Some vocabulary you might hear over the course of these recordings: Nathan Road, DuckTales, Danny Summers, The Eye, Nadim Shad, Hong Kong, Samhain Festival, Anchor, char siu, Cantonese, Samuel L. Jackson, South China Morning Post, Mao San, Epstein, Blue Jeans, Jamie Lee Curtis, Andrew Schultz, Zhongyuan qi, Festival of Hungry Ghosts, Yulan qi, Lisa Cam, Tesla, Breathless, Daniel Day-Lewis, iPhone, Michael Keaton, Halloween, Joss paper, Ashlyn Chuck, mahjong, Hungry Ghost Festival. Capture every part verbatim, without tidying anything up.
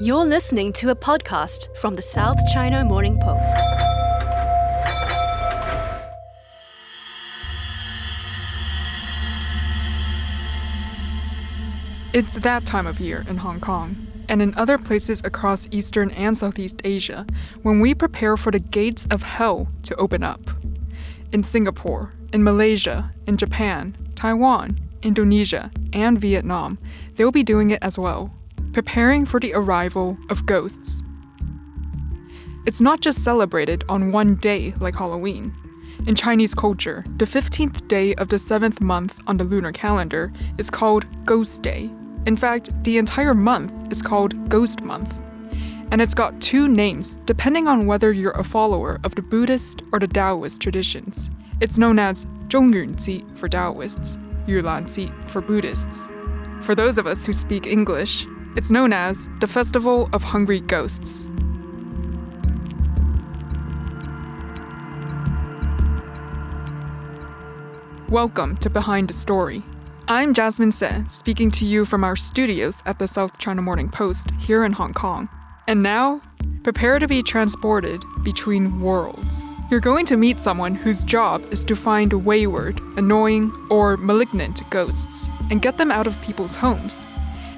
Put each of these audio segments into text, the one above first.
You're listening to a podcast from the South China Morning Post. It's that time of year in Hong Kong, and in other places across Eastern and Southeast Asia, when we prepare for the gates of hell to open up. In Singapore, in Malaysia, in Japan, Taiwan, Indonesia, and Vietnam, they'll be doing it as well. Preparing for the arrival of ghosts. It's not just celebrated on one day like Halloween. In Chinese culture, the fifteenth day of the seventh month on the lunar calendar is called Ghost Day. In fact, the entire month is called Ghost Month. And it's got two names depending on whether you're a follower of the Buddhist or the Taoist traditions. It's known as Zhongyuan qi for Taoists, Yulan qi for Buddhists. For those of us who speak English, it's known as the Festival of Hungry Ghosts. Welcome to Behind the Story. I'm Jasmine Tse, speaking to you from our studios at the South China Morning Post here in Hong Kong. And now, prepare to be transported between worlds. You're going to meet someone whose job is to find wayward, annoying, or malignant ghosts and get them out of people's homes.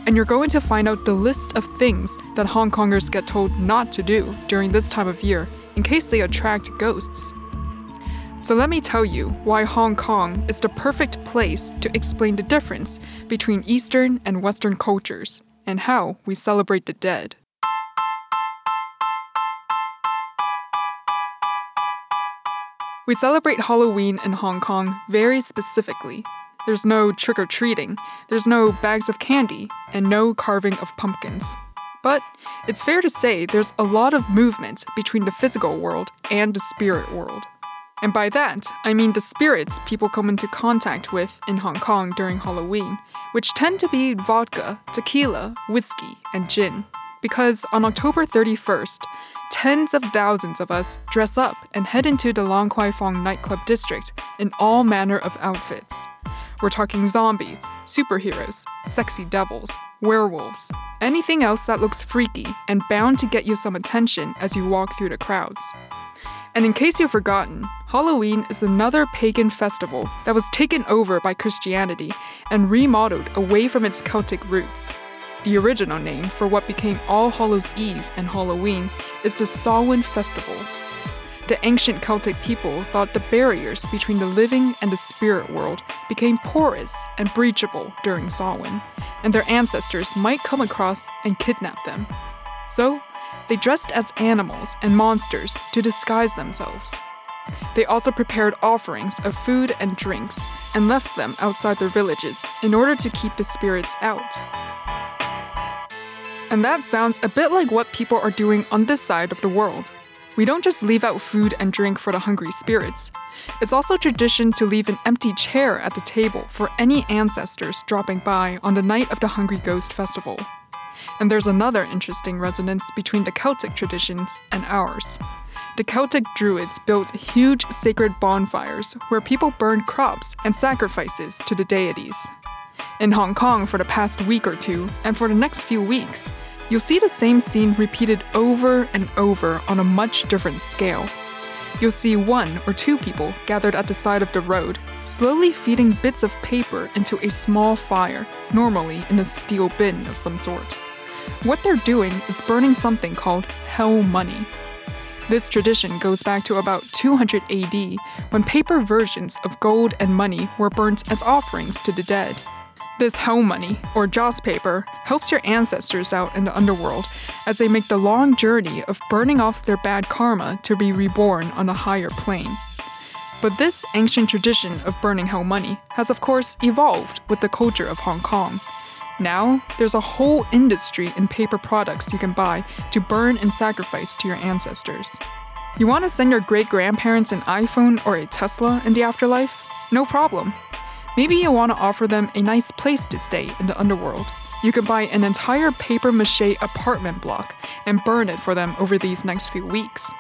And you're going to find out the list of things that Hong Kongers get told not to do during this time of year in case they attract ghosts. So let me tell you why Hong Kong is the perfect place to explain the difference between Eastern and Western cultures and how we celebrate the dead. We celebrate Halloween in Hong Kong very specifically. There's no trick-or-treating, there's no bags of candy, and no carving of pumpkins. But it's fair to say there's a lot of movement between the physical world and the spirit world. And by that, I mean the spirits people come into contact with in Hong Kong during Halloween, which tend to be vodka, tequila, whiskey, and gin. Because on October thirty-first, tens of thousands of us dress up and head into the Lan Kwai Fong nightclub district in all manner of outfits. We're talking zombies, superheroes, sexy devils, werewolves, anything else that looks freaky and bound to get you some attention as you walk through the crowds. And in case you've forgotten, Halloween is another pagan festival that was taken over by Christianity and remodeled away from its Celtic roots. The original name for what became All Hallows' Eve and Halloween is the Samhain Festival. The ancient Celtic people thought the barriers between the living and the spirit world became porous and breachable during Samhain, and their ancestors might come across and kidnap them. So, they dressed as animals and monsters to disguise themselves. They also prepared offerings of food and drinks and left them outside their villages in order to keep the spirits out. And that sounds a bit like what people are doing on this side of the world. We don't just leave out food and drink for the hungry spirits. It's also tradition to leave an empty chair at the table for any ancestors dropping by on the night of the Hungry Ghost Festival. And there's another interesting resonance between the Celtic traditions and ours. The Celtic Druids built huge sacred bonfires where people burned crops and sacrifices to the deities. In Hong Kong for the past week or two, and for the next few weeks, you'll see the same scene repeated over and over on a much different scale. You'll see one or two people gathered at the side of the road, slowly feeding bits of paper into a small fire, normally in a steel bin of some sort. What they're doing is burning something called hell money. This tradition goes back to about two hundred A D, when paper versions of gold and money were burnt as offerings to the dead. This hell money, or Joss paper, helps your ancestors out in the underworld as they make the long journey of burning off their bad karma to be reborn on a higher plane. But this ancient tradition of burning hell money has of course evolved with the culture of Hong Kong. Now, there's a whole industry in paper products you can buy to burn and sacrifice to your ancestors. You want to send your great-grandparents an iPhone or a Tesla in the afterlife? No problem. Maybe you want to offer them a nice place to stay in the underworld. You can buy an entire papier-mâché apartment block and burn it for them over these next few weeks.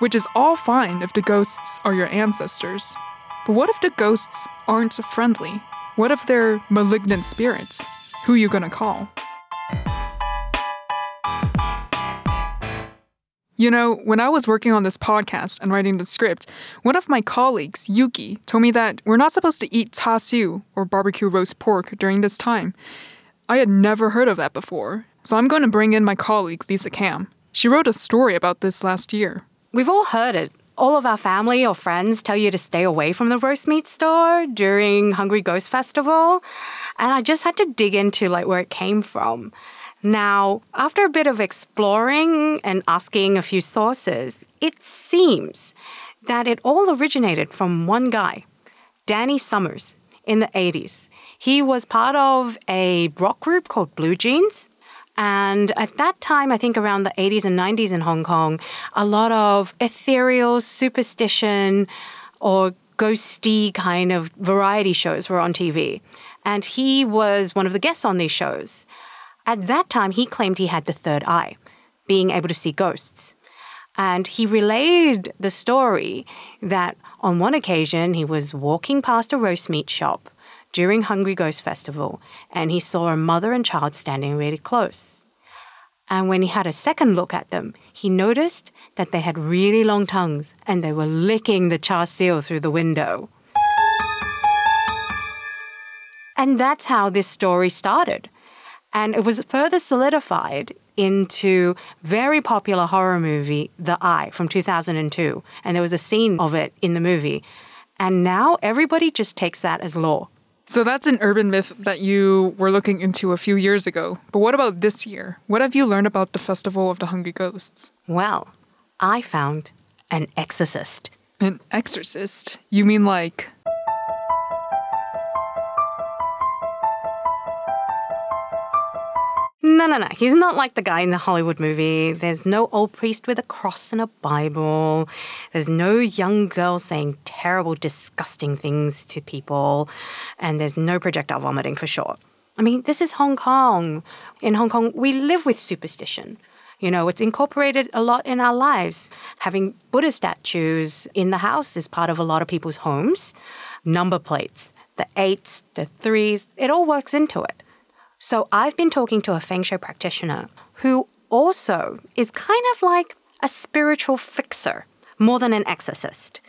Which is all fine if the ghosts are your ancestors. But what if the ghosts aren't friendly? What if they're malignant spirits? Who are you gonna call? You know, when I was working on this podcast and writing the script, one of my colleagues, Yuki, told me that we're not supposed to eat char siu, or barbecue roast pork, during this time. I had never heard of that before, so I'm going to bring in my colleague, Lisa Cam. She wrote a story about this last year. We've all heard it. All of our family or friends tell you to stay away from the roast meat store during Hungry Ghost Festival, and I just had to dig into like where it came from. Now, after a bit of exploring and asking a few sources, it seems that it all originated from one guy, Danny Summers, in the eighties. He was part of a rock group called Blue Jeans. And at that time, I think around the eighties and nineties in Hong Kong, a lot of ethereal superstition or ghosty kind of variety shows were on T V. And he was one of the guests on these shows. At that time, he claimed he had the third eye, being able to see ghosts. And he relayed the story that on one occasion, he was walking past a roast meat shop during Hungry Ghost Festival, and he saw a mother and child standing really close. And when he had a second look at them, he noticed that they had really long tongues, and they were licking the char siu through the window. And that's how this story started. And it was further solidified into very popular horror movie, The Eye, from two thousand two. And there was a scene of it in the movie. And now everybody just takes that as law. So that's an urban myth that you were looking into a few years ago. But what about this year? What have you learned about the Festival of the Hungry Ghosts? Well, I found an exorcist. An exorcist? You mean like... No, no, no. He's not like the guy in the Hollywood movie. There's no old priest with a cross and a Bible. There's no young girl saying terrible, disgusting things to people. And there's no projectile vomiting for sure. I mean, this is Hong Kong. In Hong Kong, we live with superstition. You know, it's incorporated a lot in our lives. Having Buddha statues in the house is part of a lot of people's homes. Number plates, the eights, the threes, it all works into it. So I've been talking to a feng shui practitioner who also is kind of like a spiritual fixer more than an exorcist.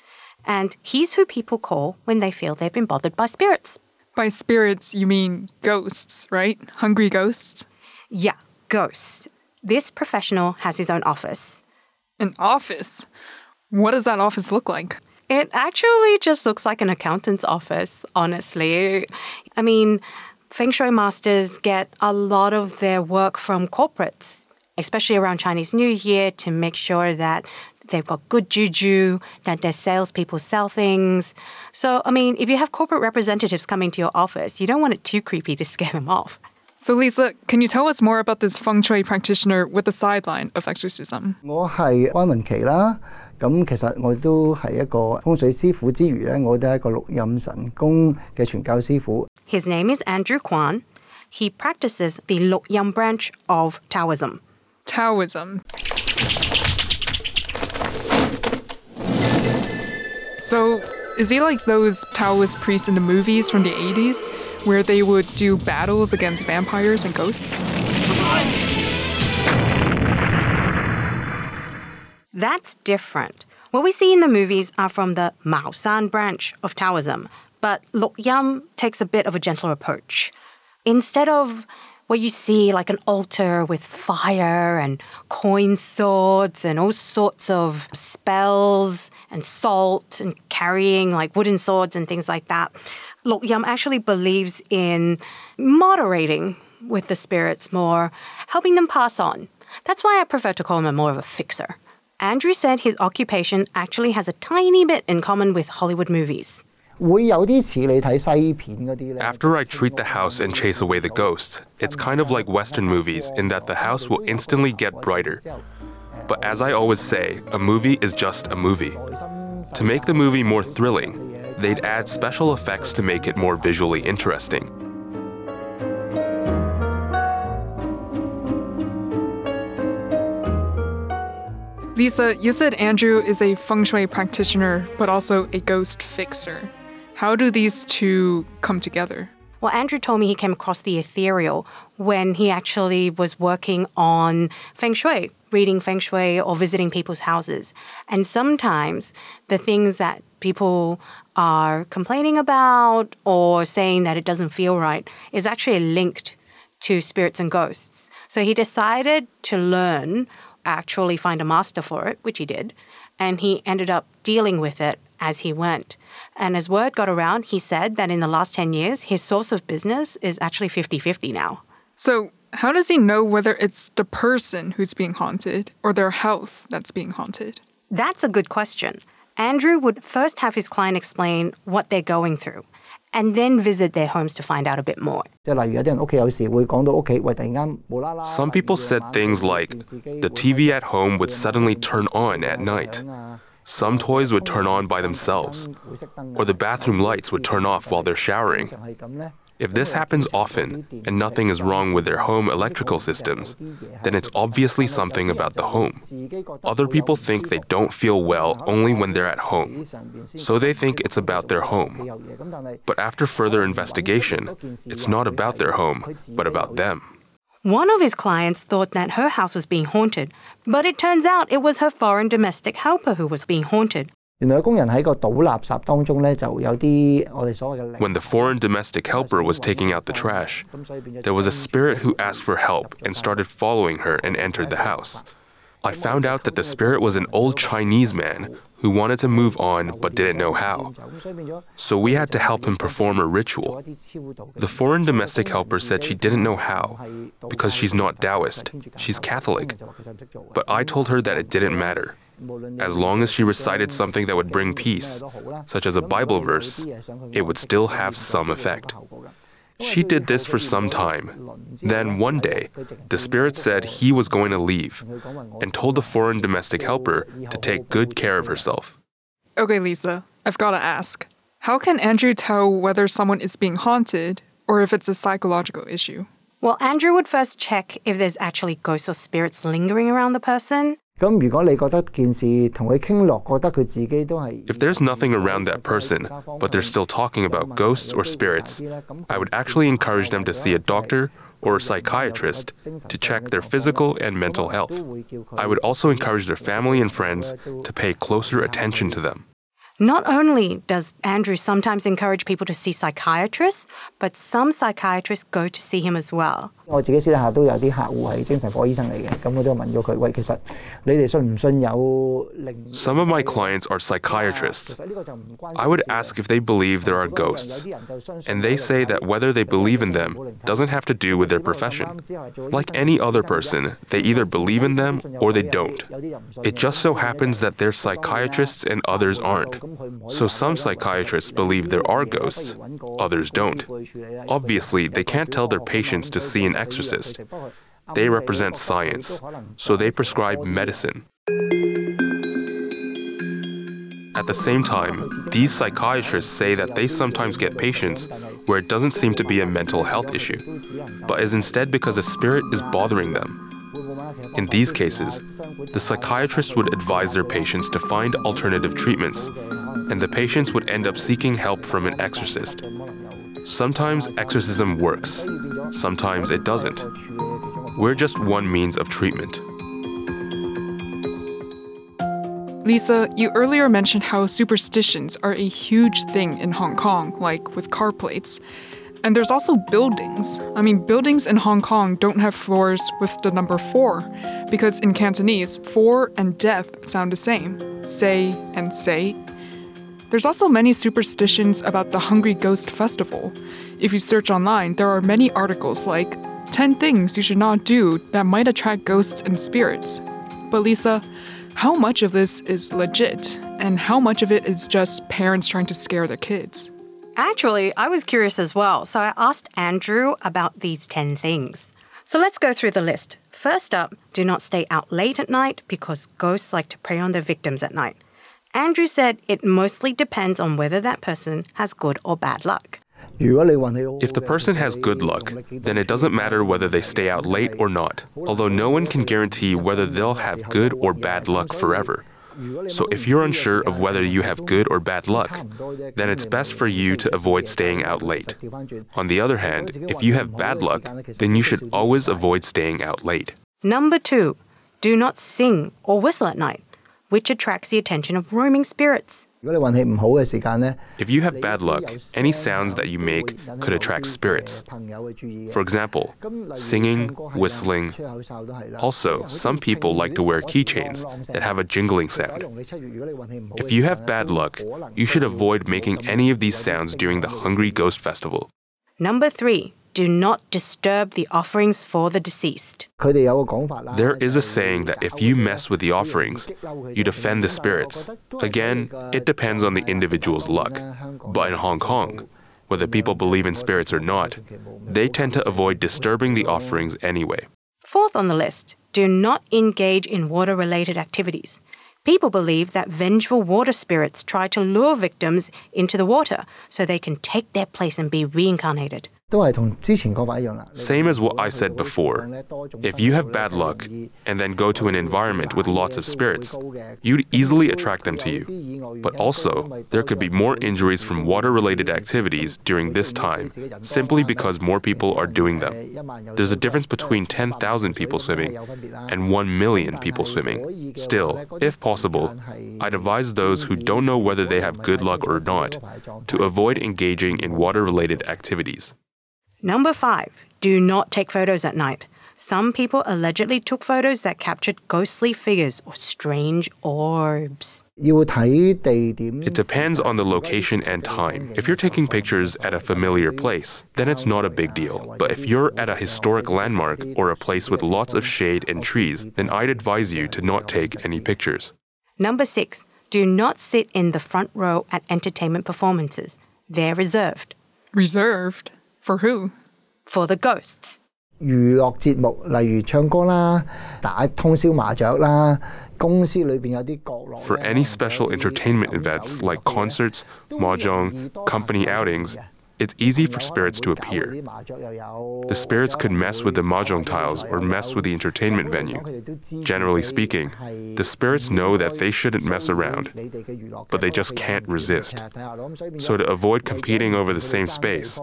And he's who people call when they feel they've been bothered by spirits. By spirits, you mean ghosts, right? Hungry ghosts? Yeah, ghosts. This professional has his own office. An office? What does that office look like? It actually just looks like an accountant's office, honestly. I mean... Feng Shui masters get a lot of their work from corporates, especially around Chinese New Year, to make sure that they've got good juju, that their salespeople sell things. So, I mean, if you have corporate representatives coming to your office, you don't want it too creepy to scare them off. So, Lisa, can you tell us more about this feng shui practitioner with the sideline of exorcism? I'm 咁其實我都係一個風水師傅之餘咧，我都係一個六壬神功嘅傳教師傅。His name is Andrew Kwan. He practices the Lok Yam branch of Taoism. Taoism. So, is he like those Taoist priests in the movies from the eighties, where they would do battles against vampires and ghosts? That's different. What we see in the movies are from the Mao San branch of Taoism, but Lok Yam takes a bit of a gentler approach. Instead of what you see like an altar with fire and coin swords and all sorts of spells and salt and carrying like wooden swords and things like that, Lok Yam actually believes in moderating with the spirits more, helping them pass on. That's why I prefer to call him more of a fixer. Andrew said his occupation actually has a tiny bit in common with Hollywood movies. After I treat the house and chase away the ghosts, it's kind of like Western movies in that the house will instantly get brighter. But as I always say, a movie is just a movie. To make the movie more thrilling, they'd add special effects to make it more visually interesting. Lisa, you said Andrew is a feng shui practitioner, but also a ghost fixer. How do these two come together? Well, Andrew told me he came across the ethereal when he actually was working on feng shui, reading feng shui or visiting people's houses. And sometimes the things that people are complaining about or saying that it doesn't feel right is actually linked to spirits and ghosts. So he decided to learn, actually find a master for it, which he did, and he ended up dealing with it as he went. And as word got around, he said that in the last ten years, his source of business is actually fifty-fifty now. So how does he know whether it's the person who's being haunted or their house that's being haunted? That's a good question. Andrew would first have his client explain what they're going through and then visit their homes to find out a bit more. Some people said things like, the T V at home would suddenly turn on at night. Some toys would turn on by themselves, or the bathroom lights would turn off while they're showering. If this happens often and nothing is wrong with their home electrical systems, then it's obviously something about the home. Other people think they don't feel well only when they're at home, so they think it's about their home. But after further investigation, it's not about their home, but about them. One of his clients thought that her house was being haunted, but it turns out it was her foreign domestic helper who was being haunted. When the foreign domestic helper was taking out the trash, there was a spirit who asked for help and started following her and entered the house. I found out that the spirit was an old Chinese man who wanted to move on but didn't know how. So we had to help him perform a ritual. The foreign domestic helper said she didn't know how because she's not Taoist, she's Catholic. But I told her that it didn't matter. As long as she recited something that would bring peace, such as a Bible verse, it would still have some effect. She did this for some time. Then one day, the spirit said he was going to leave and told the foreign domestic helper to take good care of herself. Okay, Lisa, I've got to ask. How can Andrew tell whether someone is being haunted or if it's a psychological issue? Well, Andrew would first check if there's actually ghosts or spirits lingering around the person. If there's nothing around that person, but they're still talking about ghosts or spirits, I would actually encourage them to see a doctor or a psychiatrist to check their physical and mental health. I would also encourage their family and friends to pay closer attention to them. Not only does Andrew sometimes encourage people to see psychiatrists, but some psychiatrists go to see him as well. Some of my clients are psychiatrists. I would ask if they believe there are ghosts, and they say that whether they believe in them doesn't have to do with their profession. Like any other person, they either believe in them or they don't. It just so happens that their psychiatrists and others aren't. So some psychiatrists believe there are ghosts, others don't. Obviously, they can't tell their patients to see an exorcist. They represent science, so they prescribe medicine. At the same time, these psychiatrists say that they sometimes get patients where it doesn't seem to be a mental health issue, but is instead because a spirit is bothering them. In these cases, the psychiatrists would advise their patients to find alternative treatments, and the patients would end up seeking help from an exorcist. Sometimes exorcism works, sometimes it doesn't. We're just one means of treatment. Lisa, you earlier mentioned how superstitions are a huge thing in Hong Kong, like with car plates. And there's also buildings. I mean, buildings in Hong Kong don't have floors with the number four, because in Cantonese, four and death sound the same, say and say. There's also many superstitions about the Hungry Ghost Festival. If you search online, there are many articles like ten things you should not do that might attract ghosts and spirits. But Lisa, how much of this is legit and how much of it is just parents trying to scare their kids? Actually, I was curious as well, so I asked Andrew about these ten things. So let's go through the list. First up, do not stay out late at night because ghosts like to prey on their victims at night. Andrew said it mostly depends on whether that person has good or bad luck. If the person has good luck, then it doesn't matter whether they stay out late or not, although no one can guarantee whether they'll have good or bad luck forever. So if you're unsure of whether you have good or bad luck, then it's best for you to avoid staying out late. On the other hand, if you have bad luck, then you should always avoid staying out late. Number two, do not sing or whistle at night, which attracts the attention of roaming spirits. If you have bad luck, any sounds that you make could attract spirits. For example, singing, whistling. Also, some people like to wear keychains that have a jingling sound. If you have bad luck, you should avoid making any of these sounds during the Hungry Ghost Festival. Number three. Do not disturb the offerings for the deceased. There is a saying that if you mess with the offerings, you offend the spirits. Again, it depends on the individual's luck. But in Hong Kong, whether people believe in spirits or not, they tend to avoid disturbing the offerings anyway. Fourth on the list, do not engage in water-related activities. People believe that vengeful water spirits try to lure victims into the water so they can take their place and be reincarnated. Same as what I said before. If you have bad luck and then go to an environment with lots of spirits, you'd easily attract them to you. But also, there could be more injuries from water-related activities during this time, simply because more people are doing them. There's a difference between ten thousand people swimming and one million people swimming. Still, if possible, I'd advise those who don't know whether they have good luck or not to avoid engaging in water-related activities. Number five, do not take photos at night. Some people allegedly took photos that captured ghostly figures or strange orbs. It depends on the location and time. If you're taking pictures at a familiar place, then it's not a big deal. But if you're at a historic landmark or a place with lots of shade and trees, then I'd advise you to not take any pictures. Number six, do not sit in the front row at entertainment performances. They're reserved. Reserved? For who? For the ghosts. For any special entertainment events like concerts, mahjong, company outings, it's easy for spirits to appear. The spirits could mess with the mahjong tiles or mess with the entertainment venue. Generally speaking, the spirits know that they shouldn't mess around, but they just can't resist. So to avoid competing over the same space,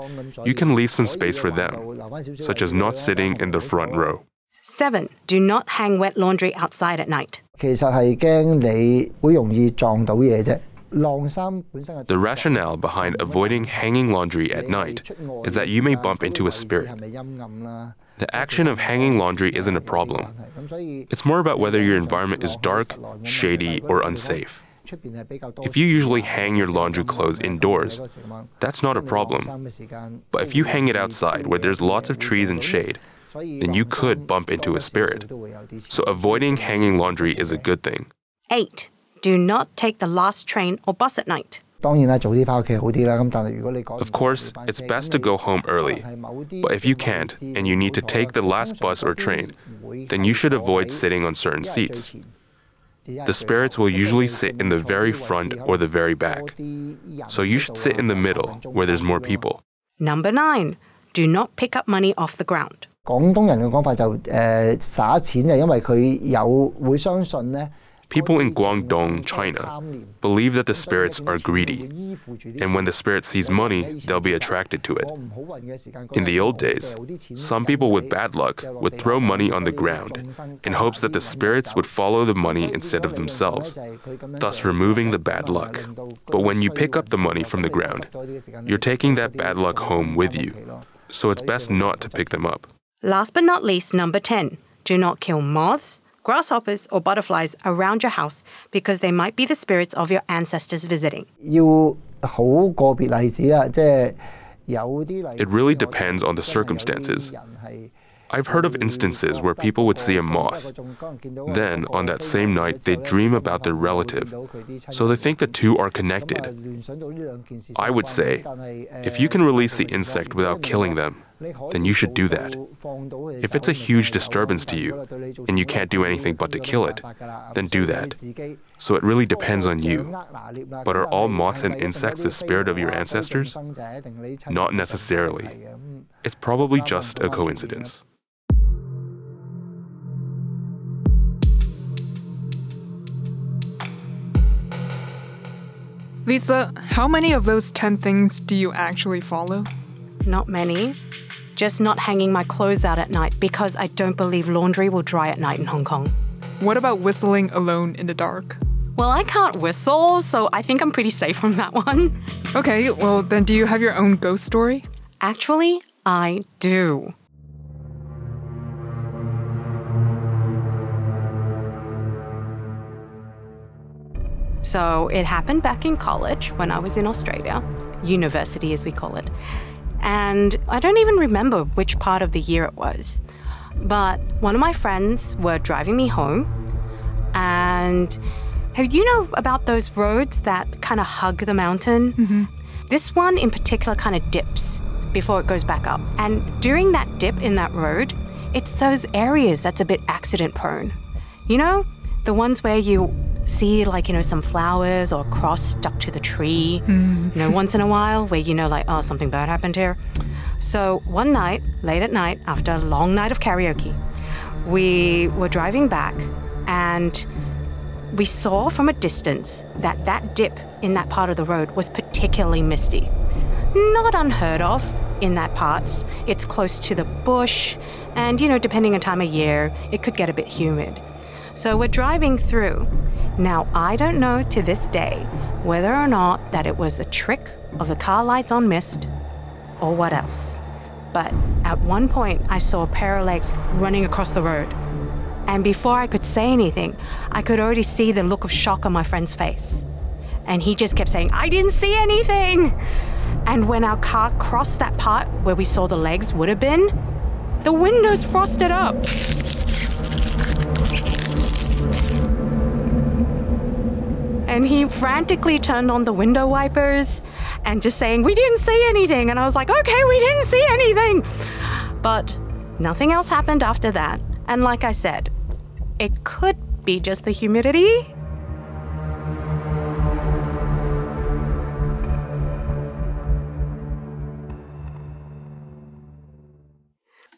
you can leave some space for them, such as not sitting in the front row. Seven, do not hang wet laundry outside at night. The rationale behind avoiding hanging laundry at night is that you may bump into a spirit. The action of hanging laundry isn't a problem. It's more about whether your environment is dark, shady, or unsafe. If you usually hang your laundry clothes indoors, that's not a problem. But if you hang it outside where there's lots of trees and shade, then you could bump into a spirit. So avoiding hanging laundry is a good thing. Eight. Do not take the last train or bus at night. Of course, it's best to go home early, but if you can't and you need to take the last bus or train, then you should avoid sitting on certain seats. The spirits will usually sit in the very front or the very back, so you should sit in the middle where there's more people. Number nine, do not pick up money off the ground. People in Guangdong, China, believe that the spirits are greedy, and when the spirit sees money, they'll be attracted to it. In the old days, some people with bad luck would throw money on the ground in hopes that the spirits would follow the money instead of themselves, thus removing the bad luck. But when you pick up the money from the ground, you're taking that bad luck home with you, so it's best not to pick them up. Last but not least, number ten, do not kill moths, grasshoppers or butterflies around your house because they might be the spirits of your ancestors visiting. It really depends on the circumstances. I've heard of instances where people would see a moth. Then, on that same night, they dream about their relative. So they think the two are connected. I would say, if you can release the insect without killing them, then you should do that. If it's a huge disturbance to you, and you can't do anything but to kill it, then do that. So it really depends on you. But are all moths and insects the spirit of your ancestors? Not necessarily. It's probably just a coincidence. Lisa, how many of those ten things do you actually follow? Not many. Just not hanging my clothes out at night because I don't believe laundry will dry at night in Hong Kong. What about whistling alone in the dark? Well, I can't whistle, so I think I'm pretty safe on that one. Okay, well then do you have your own ghost story? Actually, I do. So it happened back in college when I was in Australia, university as we call it. And I don't even remember which part of the year it was, but one of my friends were driving me home and you know about those roads that kind of hug the mountain? Mm-hmm. This one in particular kind of dips before it goes back up. And during that dip in that road, it's those areas that's a bit accident prone. You know, the ones where you see like, you know, some flowers or a cross stuck to the tree, mm. you know, once in a while where you know like, oh, something bad happened here. So one night, late at night, after a long night of karaoke, we were driving back and we saw from a distance that that dip in that part of the road was particularly misty. Not unheard of in that parts. It's close to the bush and, you know, depending on time of year, it could get a bit humid. So we're driving through. Now, I don't know to this day whether or not that it was a trick of the car lights on mist or what else. But at one point, I saw a pair of legs running across the road. And before I could say anything, I could already see the look of shock on my friend's face. And he just kept saying, I didn't see anything. And when our car crossed that part where we saw the legs would have been, the windows frosted up. And he frantically turned on the window wipers and just saying, we didn't see anything. And I was like, okay, we didn't see anything. But nothing else happened after that. And like I said, it could be just the humidity.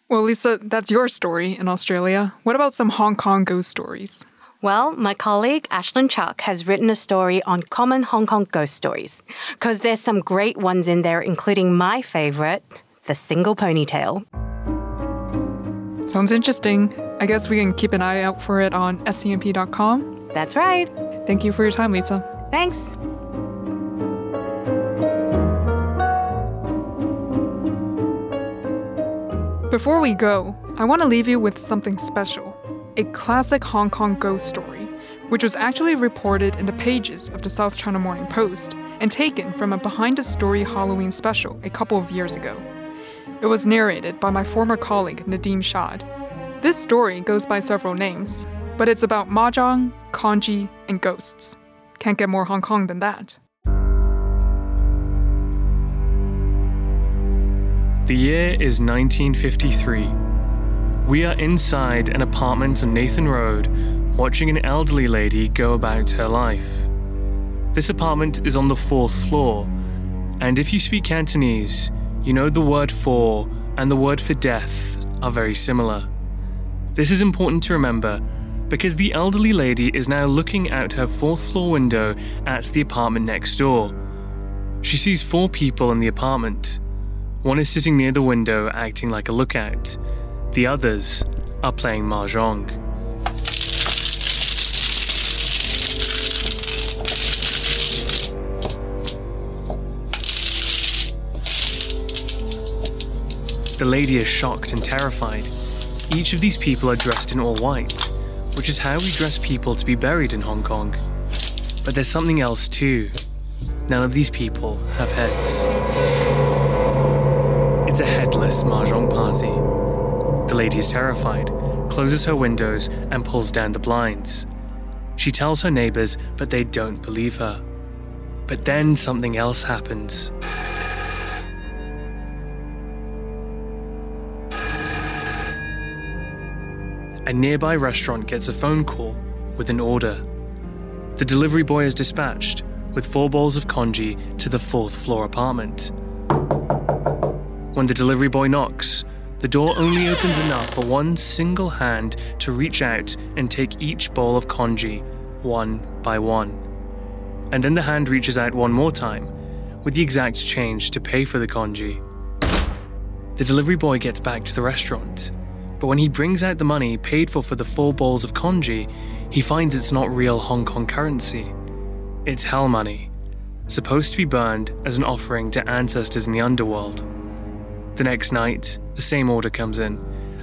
Well, Lisa, that's your story in Australia. What about some Hong Kong ghost stories? Well, my colleague Ashlyn Chuck has written a story on common Hong Kong ghost stories, because there's some great ones in there, including my favorite, the single ponytail. Sounds interesting. I guess we can keep an eye out for it on S C M P dot com. That's right. Thank you for your time, Lisa. Thanks. Before we go, I want to leave you with something special, a classic Hong Kong ghost story, which was actually reported in the pages of the South China Morning Post and taken from a Behind the Story Halloween special a couple of years ago. It was narrated by my former colleague, Nadim Shad. This story goes by several names, but it's about mahjong, congee, and ghosts. Can't get more Hong Kong than that. The year is nineteen fifty-three. We are inside an apartment on Nathan Road, watching an elderly lady go about her life. This apartment is on the fourth floor, and if you speak Cantonese, you know the word for and the word for death are very similar. This is important to remember because the elderly lady is now looking out her fourth floor window at the apartment next door. She sees four people in the apartment. One is sitting near the window acting like a lookout. The others are playing mahjong. The lady is shocked and terrified. Each of these people are dressed in all white, which is how we dress people to be buried in Hong Kong. But there's something else too. None of these people have heads. It's a headless mahjong party. The lady is terrified, closes her windows and pulls down the blinds. She tells her neighbours, but they don't believe her. But then something else happens. A nearby restaurant gets a phone call with an order. The delivery boy is dispatched with four bowls of congee to the fourth floor apartment. When the delivery boy knocks, the door only opens enough for one single hand to reach out and take each bowl of congee one by one. and then the hand reaches out one more time, with the exact change to pay for the congee. The delivery boy gets back to the restaurant, but when he brings out the money paid for for the four bowls of congee, he finds it's not real Hong Kong currency. It's hell money, supposed to be burned as an offering to ancestors in the underworld. The next night, the same order comes in,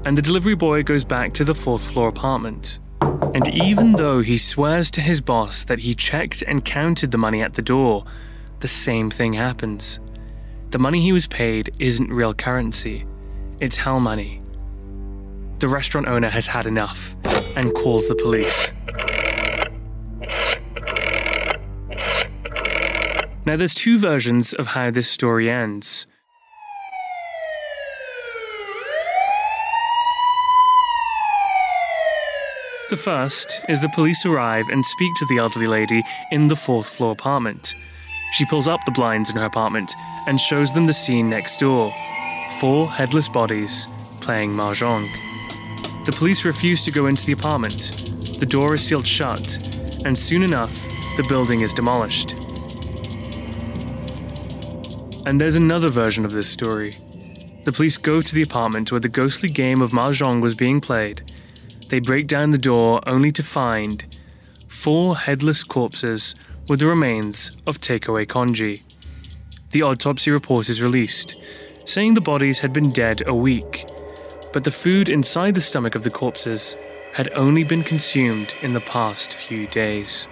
and the delivery boy goes back to the fourth floor apartment. And even though he swears to his boss that he checked and counted the money at the door, the same thing happens. The money he was paid isn't real currency, it's hell money. The restaurant owner has had enough and calls the police. Now there's two versions of how this story ends. The first is the police arrive and speak to the elderly lady in the fourth floor apartment. She pulls up the blinds in her apartment and shows them the scene next door. Four headless bodies playing mahjong. The police refuse to go into the apartment. The door is sealed shut, and soon enough, the building is demolished. And there's another version of this story. The police go to the apartment where the ghostly game of mahjong was being played. They break down the door only to find four headless corpses with the remains of takeaway congee. The autopsy report is released, saying the bodies had been dead a week, but the food inside the stomach of the corpses had only been consumed in the past few days.